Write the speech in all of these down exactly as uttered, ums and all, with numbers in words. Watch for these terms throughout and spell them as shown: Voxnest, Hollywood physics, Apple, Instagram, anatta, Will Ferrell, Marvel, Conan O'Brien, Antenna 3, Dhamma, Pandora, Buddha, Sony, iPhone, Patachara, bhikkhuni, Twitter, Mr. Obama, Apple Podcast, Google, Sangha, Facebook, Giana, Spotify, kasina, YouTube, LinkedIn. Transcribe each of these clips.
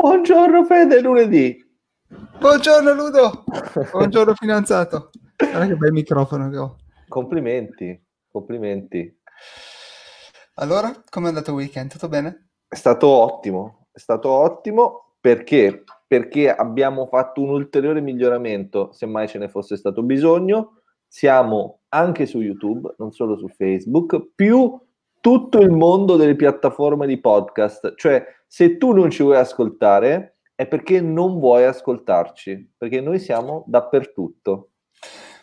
Buongiorno Fede, lunedì. Buongiorno Ludo. Buongiorno fidanzato. Guarda che bel microfono che ho. Complimenti, complimenti. Allora, come è andato il weekend? Tutto bene? È stato ottimo, è stato ottimo perché perché abbiamo fatto un ulteriore miglioramento, semmai ce ne fosse stato bisogno. Siamo anche su YouTube, non solo su Facebook, più tutto il mondo delle piattaforme di podcast. Cioè, se tu non ci vuoi ascoltare è perché non vuoi ascoltarci, perché noi siamo dappertutto.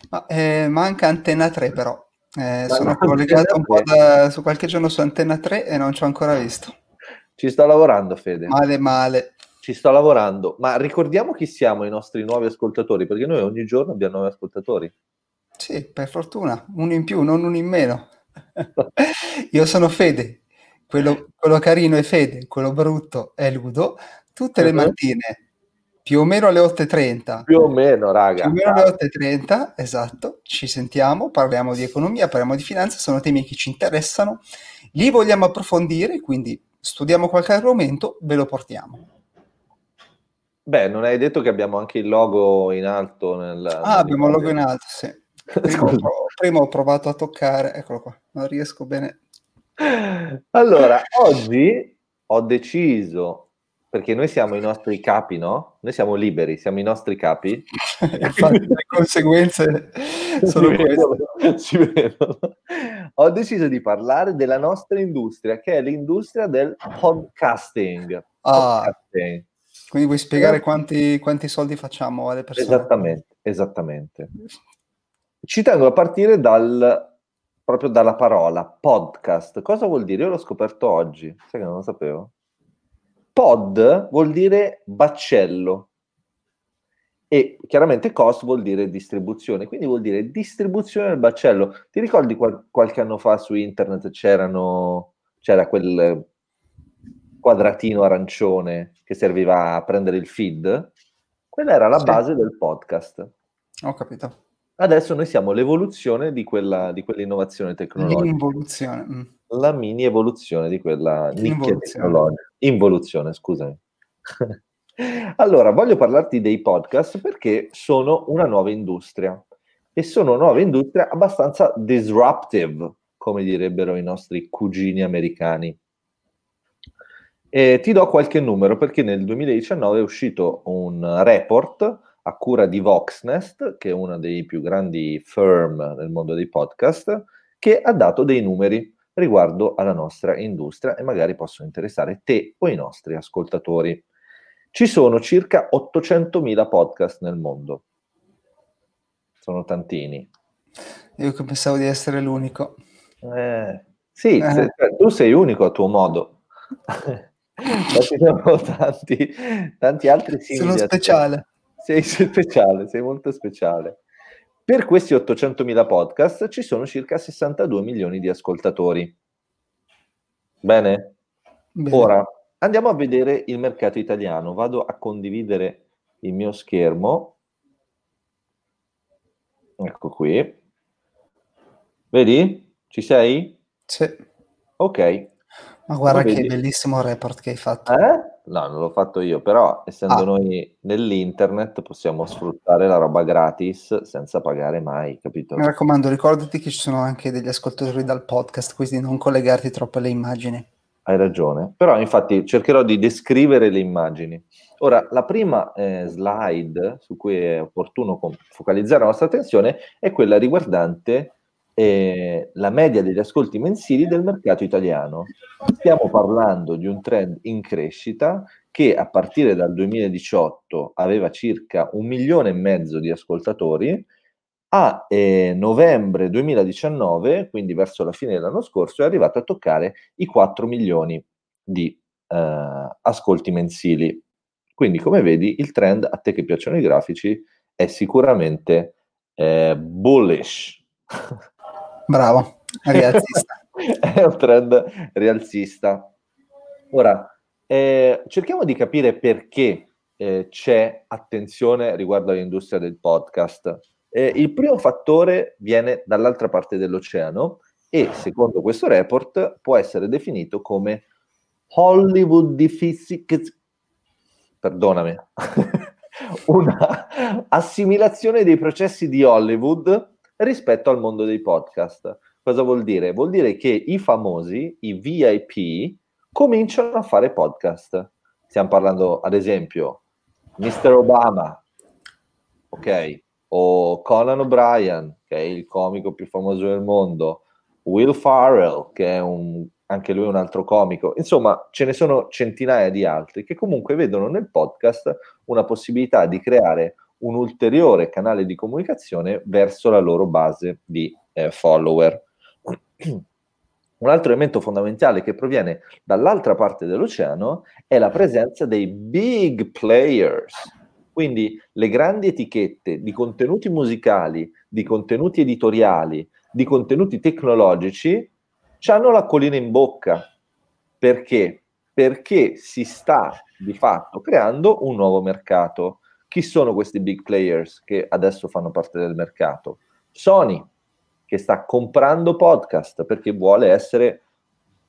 Ma, eh, manca Antenna tre però. Eh, sono collegato un po' da, su qualche giorno su Antenna tre e non ci ho ancora visto. Ci sto lavorando, Fede. Male, male. Ci sto lavorando. Ma ricordiamo chi siamo i nostri nuovi ascoltatori, perché noi ogni giorno abbiamo nuovi ascoltatori. Sì, per fortuna. Uno in più, non uno in meno. Io sono Fede. Quello, quello carino è Fede, quello brutto è Ludo. Tutte le mattine, più o meno alle otto e trenta. Più o meno, raga. Più o meno alle otto e trenta, esatto. Ci sentiamo, parliamo di economia, parliamo di finanza, sono temi che ci interessano. Li vogliamo approfondire, quindi studiamo qualche argomento, ve lo portiamo. Beh, non hai detto che abbiamo anche il logo in alto? Nel, ah, abbiamo il logo in alto, sì. Prima, prima ho provato a toccare, eccolo qua, non riesco bene. Allora, oggi ho deciso, perché noi siamo i nostri capi, no? Noi siamo liberi, siamo i nostri capi. Infatti le conseguenze sono si queste. Si vedono. Ho deciso di parlare della nostra industria, che è l'industria del podcasting. Ah, podcasting. Quindi vuoi spiegare quanti, quanti soldi facciamo alle persone? Esattamente, esattamente. Ci tengo a partire dal... proprio dalla parola podcast. Cosa vuol dire? Io l'ho scoperto oggi, sai che non lo sapevo. Pod vuol dire baccello e chiaramente cost vuol dire distribuzione, quindi vuol dire distribuzione del baccello. Ti ricordi qual- qualche anno fa su internet c'erano c'era quel quadratino arancione che serviva a prendere il feed? Quella era la base sì. Del podcast. Ho capito. Adesso noi siamo l'evoluzione di quella di quell'innovazione tecnologica. L'involuzione. Mm. La mini evoluzione di quella nicchia tecnologica. Involuzione, scusami. Allora, voglio parlarti dei podcast perché sono una nuova industria e sono una nuova industria abbastanza disruptive, come direbbero i nostri cugini americani. E ti do qualche numero perché nel duemiladiciannove è uscito un report a cura di Voxnest, che è una dei più grandi firm nel mondo dei podcast, che ha dato dei numeri riguardo alla nostra industria e magari possono interessare te o i nostri ascoltatori. Ci sono circa ottocentomila podcast nel mondo. Sono tantini. Io che pensavo di essere l'unico. Eh, sì, eh. Se, tu sei unico a tuo modo. Ma ci sono tanti, tanti altri simili. Sono speciale. Sei speciale, sei molto speciale. Per questi ottocentomila podcast ci sono circa sessantadue milioni di ascoltatori. Bene? Bene. Ora, andiamo a vedere il mercato italiano. Vado a condividere il mio schermo. Ecco qui. Vedi? Ci sei? Sì. Ok. Ma guarda che bellissimo report che hai fatto. Eh? No, non l'ho fatto io, però essendo ah. noi nell'internet possiamo sfruttare la roba gratis senza pagare mai, capito? Mi raccomando, ricordati che ci sono anche degli ascoltatori dal podcast, quindi non collegarti troppo alle immagini. Hai ragione, però infatti cercherò di descrivere le immagini. Ora, la prima eh, slide su cui è opportuno focalizzare la nostra attenzione è quella riguardante Eh, la media degli ascolti mensili del mercato italiano. Stiamo parlando di un trend in crescita che a partire dal duemiladiciotto aveva circa un milione e mezzo di ascoltatori, a eh, novembre duemiladiciannove, quindi verso la fine dell'anno scorso, è arrivato a toccare i quattro milioni di eh, ascolti mensili. Quindi, come vedi, il trend, a te che piacciono i grafici, è sicuramente eh, bullish. Bravo, rialzista. È un trend rialzista. Ora, eh, cerchiamo di capire perché eh, c'è attenzione riguardo all'industria del podcast. Eh, il primo fattore viene dall'altra parte dell'oceano e, secondo questo report, può essere definito come Hollywood physics, perdonami, una assimilazione dei processi di Hollywood rispetto al mondo dei podcast. Cosa vuol dire? Vuol dire che i famosi, i V I P, cominciano a fare podcast. Stiamo parlando, ad esempio, mister Obama, ok? O Conan O'Brien, che è il comico più famoso del mondo, Will Ferrell, che è un, anche lui un altro comico. Insomma, ce ne sono centinaia di altri che comunque vedono nel podcast una possibilità di creare un ulteriore canale di comunicazione verso la loro base di eh, follower. Un altro elemento fondamentale che proviene dall'altra parte dell'oceano è la presenza dei big players, quindi le grandi etichette di contenuti musicali, di contenuti editoriali, di contenuti tecnologici, hanno la collina in bocca. Perché? Perché si sta di fatto creando un nuovo mercato. Chi sono questi big players che adesso fanno parte del mercato? Sony, che sta comprando podcast perché vuole essere,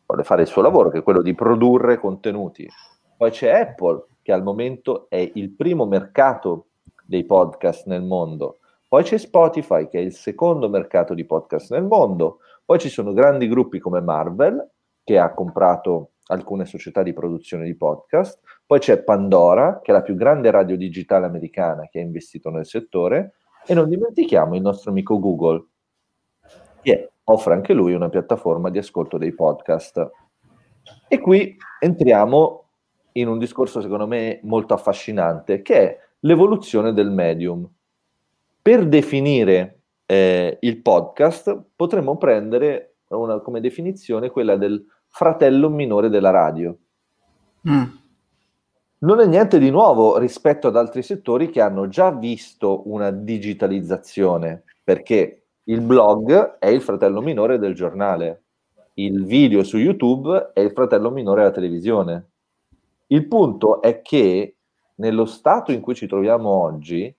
vuole fare il suo lavoro, che è quello di produrre contenuti. Poi c'è Apple, che al momento è il primo mercato dei podcast nel mondo. Poi c'è Spotify, che è il secondo mercato di podcast nel mondo. Poi ci sono grandi gruppi come Marvel, che ha comprato alcune società di produzione di podcast. Poi c'è Pandora, che è la più grande radio digitale americana, che ha investito nel settore, e non dimentichiamo il nostro amico Google, che offre anche lui una piattaforma di ascolto dei podcast. E qui entriamo in un discorso secondo me molto affascinante, che è l'evoluzione del medium. Per definire eh, il podcast potremmo prendere una, come definizione quella del fratello minore della radio. Mm. Non è niente di nuovo rispetto ad altri settori che hanno già visto una digitalizzazione, perché il blog è il fratello minore del giornale, il video su YouTube è il fratello minore della televisione. Il punto è che nello stato in cui ci troviamo oggi,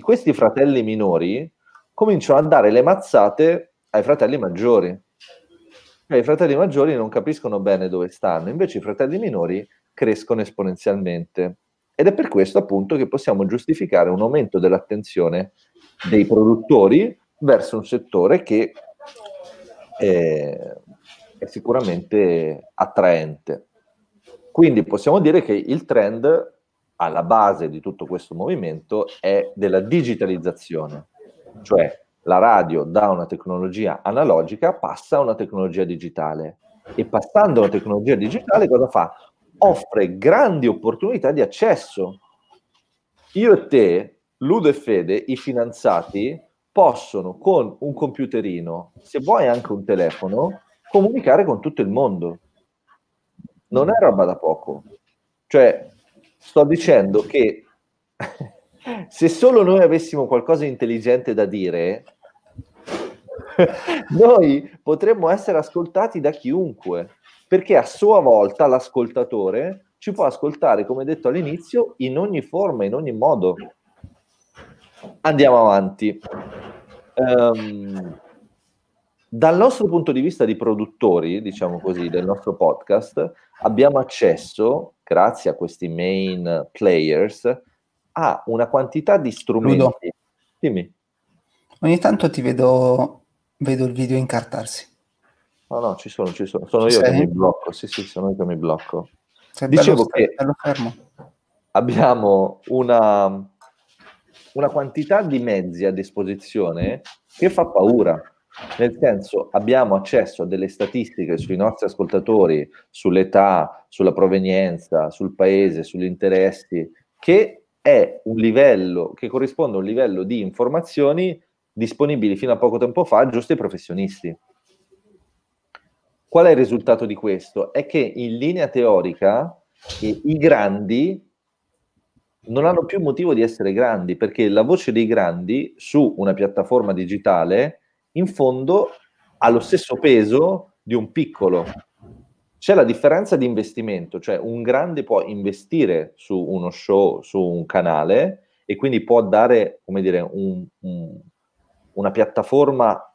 questi fratelli minori cominciano a dare le mazzate ai fratelli maggiori. E i fratelli maggiori non capiscono bene dove stanno, invece i fratelli minori crescono esponenzialmente, ed è per questo appunto che possiamo giustificare un aumento dell'attenzione dei produttori verso un settore che è, è sicuramente attraente. Quindi possiamo dire che il trend alla base di tutto questo movimento è della digitalizzazione, cioè la radio da una tecnologia analogica passa a una tecnologia digitale, e passando a una tecnologia digitale cosa fa? Offre grandi opportunità di accesso. Io e te, Ludo e Fede, i fidanzati, possono con un computerino, se vuoi anche un telefono, comunicare con tutto il mondo. Non è roba da poco. Cioè, sto dicendo che se solo noi avessimo qualcosa di intelligente da dire, noi potremmo essere ascoltati da chiunque, perché a sua volta l'ascoltatore ci può ascoltare, come detto all'inizio, in ogni forma, in ogni modo. Andiamo avanti. Um, Dal nostro punto di vista di produttori, diciamo così, del nostro podcast, abbiamo accesso, grazie a questi main players, a una quantità di strumenti. Ludo, dimmi. Ogni tanto ti vedo, vedo il video incartarsi. No, no, ci sono, ci sono. Sono ci io sei? Che mi blocco, sì, sì, sono io che mi blocco. Sei Dicevo bello, che bello fermo. Abbiamo una, una quantità di mezzi a disposizione che fa paura. Nel senso, abbiamo accesso a delle statistiche sui nostri ascoltatori, sull'età, sulla provenienza, sul paese, sugli interessi, che è un livello che corrisponde a un livello di informazioni disponibili fino a poco tempo fa giusto ai professionisti. Qual è il risultato di questo? È che in linea teorica i grandi non hanno più motivo di essere grandi, perché la voce dei grandi su una piattaforma digitale in fondo ha lo stesso peso di un piccolo. C'è la differenza di investimento, cioè un grande può investire su uno show, su un canale, e quindi può dare, come dire, un, un, una piattaforma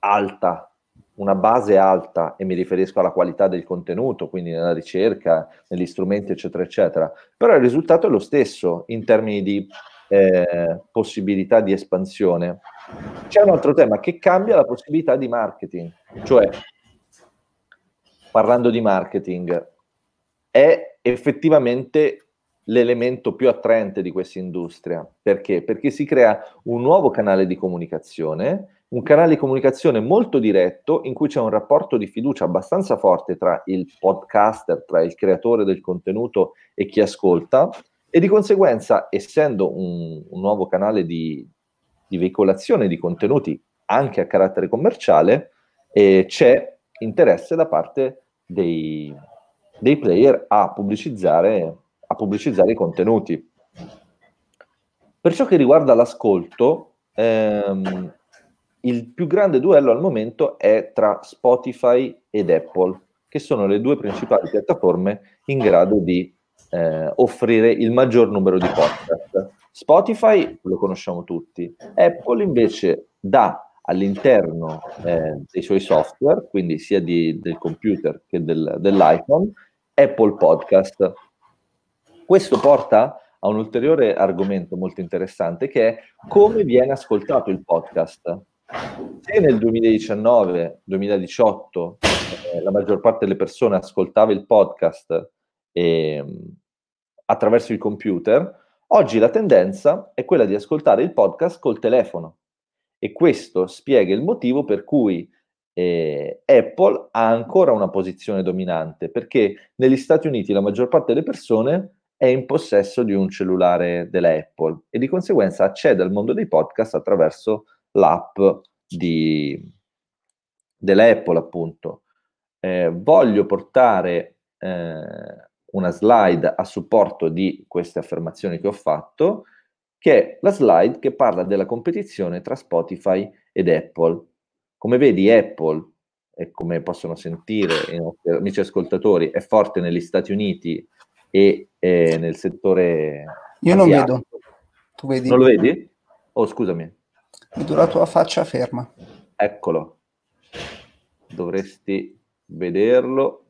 alta una base alta, e mi riferisco alla qualità del contenuto, quindi nella ricerca, negli strumenti, eccetera, eccetera. Però il risultato è lo stesso in termini di eh, possibilità di espansione. C'è un altro tema che cambia, la possibilità di marketing. Cioè, parlando di marketing, è effettivamente l'elemento più attraente di questa industria. Perché? Perché si crea un nuovo canale di comunicazione, un canale di comunicazione molto diretto, in cui c'è un rapporto di fiducia abbastanza forte tra il podcaster, tra il creatore del contenuto e chi ascolta, e di conseguenza, essendo un, un nuovo canale di, di veicolazione di contenuti anche a carattere commerciale, eh, c'è interesse da parte dei, dei player a pubblicizzare, a pubblicizzare i contenuti. Per ciò che riguarda l'ascolto, ehm, il più grande duello al momento è tra Spotify ed Apple, che sono le due principali piattaforme in grado di eh, offrire il maggior numero di podcast. Spotify lo conosciamo tutti, Apple invece dà all'interno eh, dei suoi software, quindi sia di, del computer che del, dell'iPhone, Apple Podcast. Questo porta a un ulteriore argomento molto interessante, che è come viene ascoltato il podcast. Se nel duemiladiciannove duemiladiciotto eh, la maggior parte delle persone ascoltava il podcast eh, attraverso il computer, oggi la tendenza è quella di ascoltare il podcast col telefono, e questo spiega il motivo per cui eh, Apple ha ancora una posizione dominante, perché negli Stati Uniti la maggior parte delle persone è in possesso di un cellulare della Apple e di conseguenza accede al mondo dei podcast attraverso l'app di, dell'Apple, appunto. Eh, voglio portare eh, una slide a supporto di queste affermazioni che ho fatto, che è la slide che parla della competizione tra Spotify ed Apple. Come vedi, Apple, e come possono sentire i nostri amici ascoltatori, è forte negli Stati Uniti e eh, nel settore io asiatico. Non vedo. Tu vedi? Non lo vedi? Oh, scusami. Vedo la tua faccia ferma. Eccolo. Dovresti vederlo.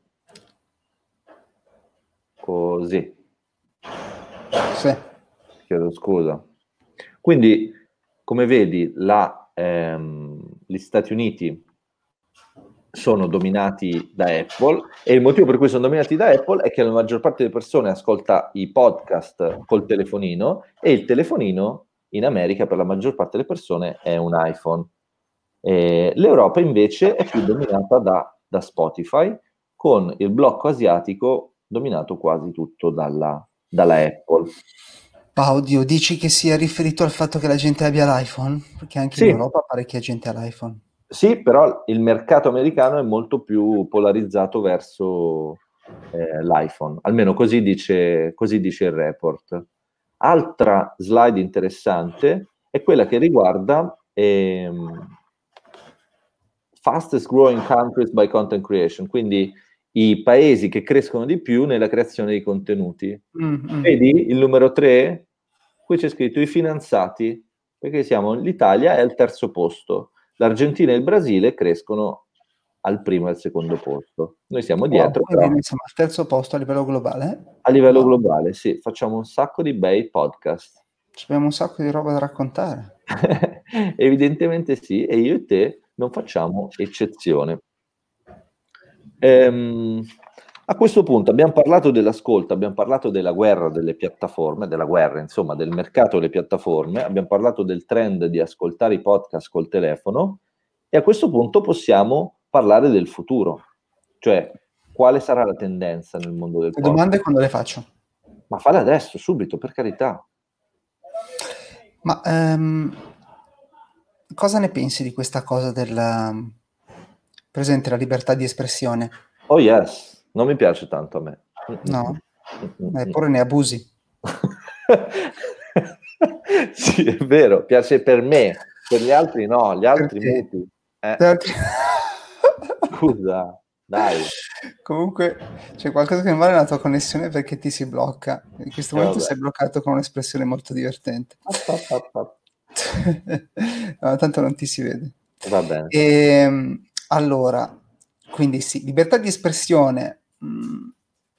Così. Sì. Chiedo scusa. Quindi, come vedi, la, ehm, gli Stati Uniti sono dominati da Apple, e il motivo per cui sono dominati da Apple è che la maggior parte delle persone ascolta i podcast col telefonino, e il telefonino in America per la maggior parte delle persone è un iPhone. Eh, l'Europa invece è più dominata da, da Spotify, con il blocco asiatico dominato quasi tutto dalla, dalla Apple. Paudio, dici che sia riferito al fatto che la gente abbia l'iPhone? Perché anche sì, in Europa parecchia gente ha l'iPhone. Sì, però il mercato americano è molto più polarizzato verso eh, l'iPhone, almeno così dice, così dice il report. Altra slide interessante è quella che riguarda ehm, fastest growing countries by content creation, quindi i paesi che crescono di più nella creazione di contenuti. Mm-hmm. Vedi il numero tre? Qui c'è scritto i finanziati, perché siamo, l'Italia è al terzo posto, l'Argentina e il Brasile crescono al primo e al secondo posto. Noi siamo dietro. Wow, quindi, insomma, al terzo posto a livello globale? A livello globale, sì. Facciamo un sacco di bei podcast. Abbiamo un sacco di roba da raccontare. Evidentemente sì, e io e te non facciamo eccezione. Ehm, a questo punto abbiamo parlato dell'ascolto, abbiamo parlato della guerra delle piattaforme, della guerra, insomma, del mercato delle piattaforme, abbiamo parlato del trend di ascoltare i podcast col telefono, e a questo punto possiamo parlare del futuro, cioè quale sarà la tendenza nel mondo del podcast. Le domande quando le faccio? Ma falla adesso, subito, per carità. Ma ehm, cosa ne pensi di questa cosa del presente la libertà di espressione? Oh yes, non mi piace tanto a me. No, eppure ne abusi. Sì, è vero, piace per me, per gli altri no, gli altri muti. Eh. Scusa, dai. Comunque c'è qualcosa che non vale la tua connessione, perché ti si blocca. In questo eh, momento vabbè. Sei bloccato con un'espressione molto divertente. Up, up, up. No, tanto non ti si vede. Va bene. E, Allora, quindi sì, libertà di espressione. Mh,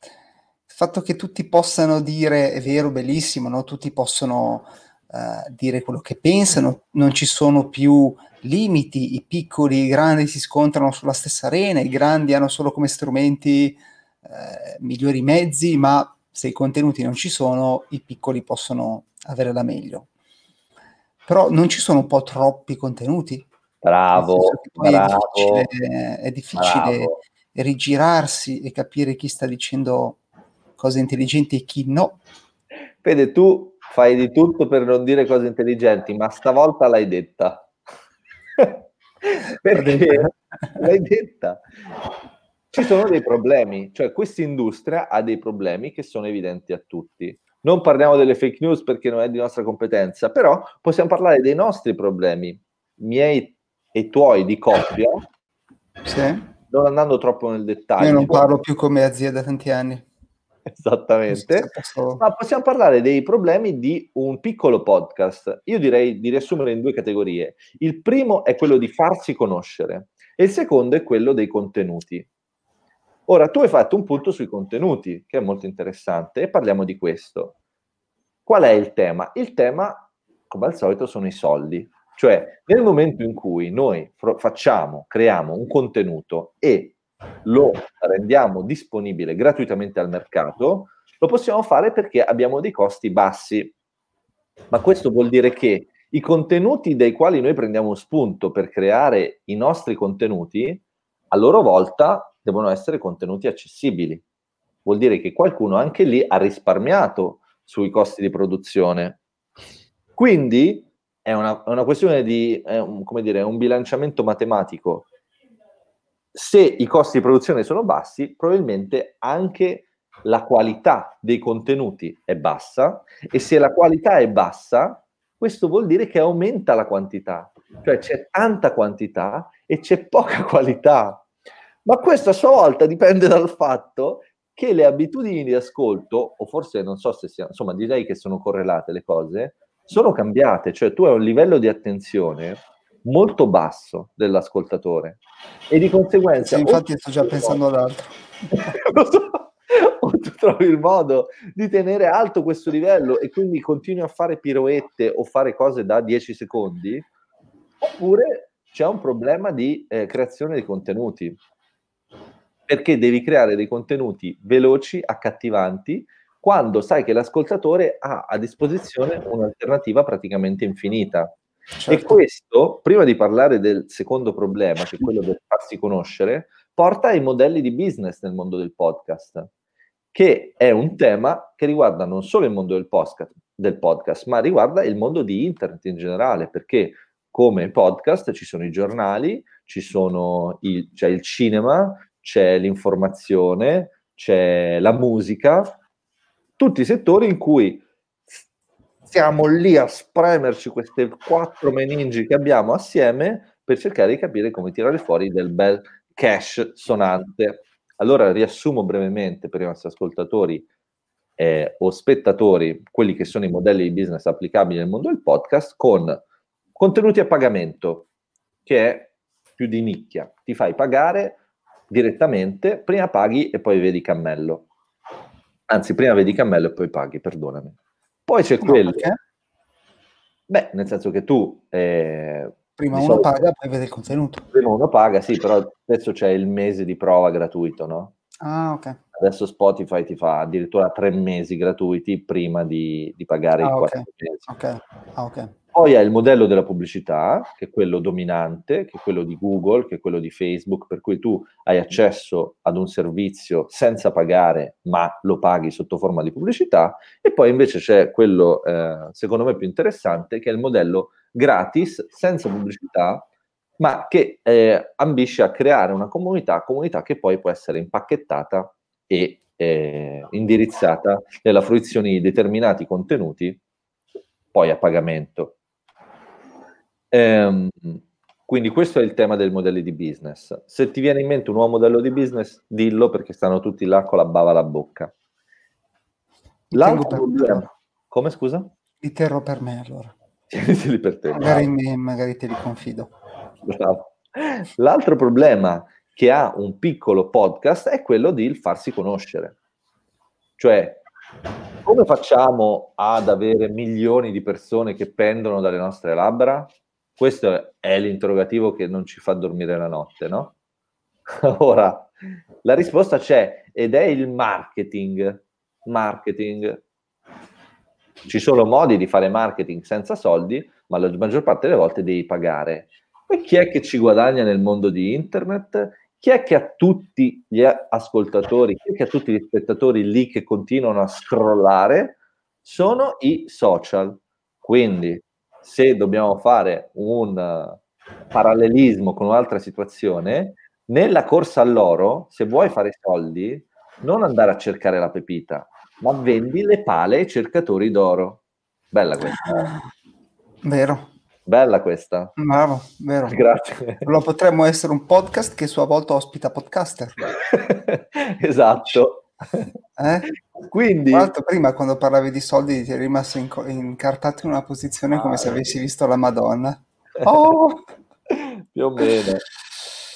il fatto che tutti possano dire, è vero, bellissimo, no? Tutti possono uh, dire quello che pensano, non ci sono più limiti, i piccoli e i grandi si scontrano sulla stessa arena, i grandi hanno solo come strumenti eh, migliori mezzi, ma se i contenuti non ci sono, i piccoli possono avere la meglio. Però non ci sono un po' troppi contenuti? Bravo, bravo. È difficile, è difficile bravo. rigirarsi e capire chi sta dicendo cose intelligenti e chi no. Vede, tu fai di tutto per non dire cose intelligenti, ma stavolta l'hai detta. Perché l'hai detta, ci sono dei problemi, cioè questa industria ha dei problemi che sono evidenti a tutti. Non parliamo delle fake news perché non è di nostra competenza, però possiamo parlare dei nostri problemi, miei e tuoi di coppia, sì. Non andando troppo nel dettaglio. Io non parlo più come azienda da tanti anni. Esattamente, ma possiamo parlare dei problemi di un piccolo podcast. Io direi di riassumere in due categorie. Il primo è quello di farsi conoscere e il secondo è quello dei contenuti. Ora, tu hai fatto un punto sui contenuti, che è molto interessante, e parliamo di questo. Qual è il tema? Il tema, come al solito, sono i soldi. Cioè, nel momento in cui noi facciamo, creiamo un contenuto e lo rendiamo disponibile gratuitamente al mercato, lo possiamo fare perché abbiamo dei costi bassi. Ma questo vuol dire che i contenuti dai quali noi prendiamo spunto per creare i nostri contenuti, a loro volta devono essere contenuti accessibili. Vuol dire che qualcuno anche lì ha risparmiato sui costi di produzione. Quindi è una, è una questione di, è un, come dire, un bilanciamento matematico. Se i costi di produzione sono bassi, probabilmente anche la qualità dei contenuti è bassa, e se la qualità è bassa, questo vuol dire che aumenta la quantità, cioè c'è tanta quantità e c'è poca qualità. Ma questo a sua volta dipende dal fatto che le abitudini di ascolto, o forse non so se sia, insomma direi che sono correlate le cose, sono cambiate, cioè tu hai un livello di attenzione molto basso dell'ascoltatore e di conseguenza sì, infatti sto già pensando modo, ad altro o tu trovi il modo di tenere alto questo livello e quindi continui a fare piroette o fare cose da dieci secondi, oppure c'è un problema di eh, creazione di contenuti, perché devi creare dei contenuti veloci, accattivanti, quando sai che l'ascoltatore ha a disposizione un'alternativa praticamente infinita. Certo. E questo, prima di parlare del secondo problema, che è quello del farsi conoscere, porta ai modelli di business nel mondo del podcast, che è un tema che riguarda non solo il mondo del podcast, del podcast, ma riguarda il mondo di internet in generale, perché come podcast ci sono i giornali, ci sono il, c'è il cinema, c'è l'informazione, c'è la musica, tutti i settori in cui siamo lì a spremerci queste quattro meningi che abbiamo assieme per cercare di capire come tirare fuori del bel cash sonante. Allora riassumo brevemente per i nostri ascoltatori eh, o spettatori quelli che sono i modelli di business applicabili nel mondo del podcast, con contenuti a pagamento, che è più di nicchia. Ti fai pagare direttamente, prima paghi e poi vedi cammello. Anzi, prima vedi cammello e poi paghi, perdonami. Poi c'è no, quello. Perché? Beh, nel senso che tu. Eh, prima uno solito, paga, poi vede il contenuto. Prima uno paga, sì, però adesso c'è il mese di prova gratuito, no? Ah, ok. Adesso Spotify ti fa addirittura tre mesi gratuiti prima di, di pagare ah, il quattro okay. mesi. Okay. Ah, ok. Poi hai il modello della pubblicità, che è quello dominante, che è quello di Google, che è quello di Facebook, per cui tu hai accesso ad un servizio senza pagare, ma lo paghi sotto forma di pubblicità. E poi invece c'è quello, eh, secondo me, più interessante, che è il modello gratis, senza pubblicità, ma che eh, ambisce a creare una comunità, comunità che poi può essere impacchettata e eh, indirizzata nella fruizione di determinati contenuti, poi a pagamento. Um, quindi questo è il tema dei modelli di business. Se ti viene in mente un nuovo modello di business, dillo, perché stanno tutti là con la bava alla bocca. L'altro problema... Come, scusa? Li terrò per me, allora. Tieniteli per te. Magari, me, magari te li confido. Bravo. L'altro problema che ha un piccolo podcast è quello di farsi conoscere. Cioè, come facciamo ad avere milioni di persone che pendono dalle nostre labbra? Questo è l'interrogativo che non ci fa dormire la notte, no? Ora, la risposta c'è, ed è il marketing. Marketing. Ci sono modi di fare marketing senza soldi, ma la maggior parte delle volte devi pagare. E chi è che ci guadagna nel mondo di internet? Chi è che ha tutti gli ascoltatori, chi è che ha tutti gli spettatori lì che continuano a scrollare? Sono i social. Quindi, se dobbiamo fare un parallelismo con un'altra situazione, nella corsa all'oro, se vuoi fare soldi, non andare a cercare la pepita, ma vendi le pale ai cercatori d'oro. Bella questa. Vero. Bella questa. Bravo, vero. Grazie. Lo potremmo essere un podcast che a sua volta ospita podcaster. Esatto. Eh? Quindi, tra l'altro, prima quando parlavi di soldi ti è rimasto inc- incartato in una posizione ah, come se avessi visto la Madonna. Oh! Più o meno.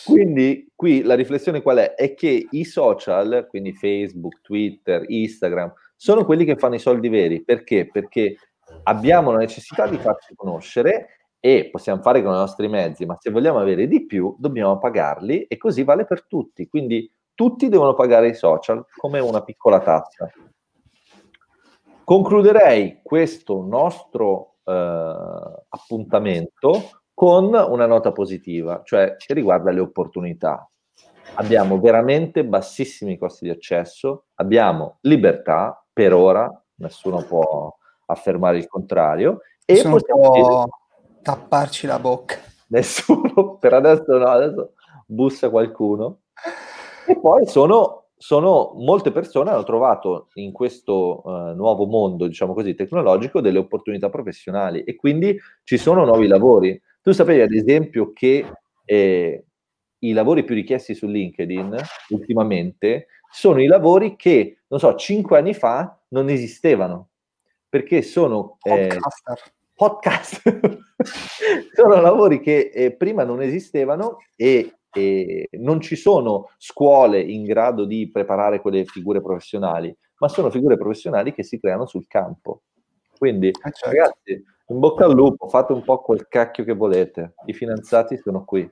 Quindi qui la riflessione qual è? È che i social, quindi Facebook, Twitter, Instagram, sono quelli che fanno i soldi veri. Perché? Perché abbiamo la necessità di farci conoscere e possiamo fare con i nostri mezzi, ma se vogliamo avere di più dobbiamo pagarli, e così vale per tutti. Quindi tutti devono pagare i social come una piccola tassa. Concluderei questo nostro eh, appuntamento con una nota positiva, cioè che riguarda le opportunità. Abbiamo veramente bassissimi costi di accesso, abbiamo libertà, per ora, nessuno può affermare il contrario, e nessuno possiamo dire... tapparci la bocca. Nessuno, per adesso no, adesso bussa qualcuno. E poi sono, sono molte persone hanno trovato in questo eh, nuovo mondo, diciamo così, tecnologico, delle opportunità professionali, e quindi ci sono nuovi lavori. Tu sapevi, ad esempio, che eh, i lavori più richiesti su LinkedIn ultimamente sono i lavori che, non so, cinque anni fa non esistevano, perché sono eh, podcast, sono lavori che eh, prima non esistevano, e, e non ci sono scuole in grado di preparare quelle figure professionali, ma sono figure professionali che si creano sul campo. Quindi, ah, certo. Ragazzi, in bocca al lupo, fate un po' quel cacchio che volete, i finanziati sono qui.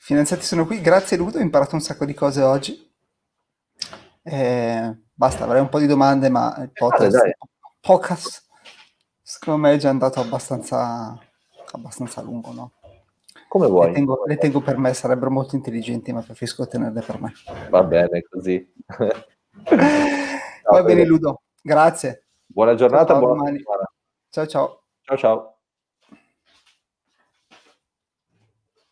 Finanziati sono qui, grazie Ludo, ho imparato un sacco di cose oggi. Eh, basta, avrei un po' di domande, ma il podcast, dai, dai. podcast secondo me è già andato abbastanza, abbastanza lungo, no? Come vuoi. Le tengo, le tengo per me, sarebbero molto intelligenti, ma preferisco tenerle per me. Va bene, così. Va bene Ludo, grazie. Buona giornata, buona settimana. Ciao ciao. Ciao ciao.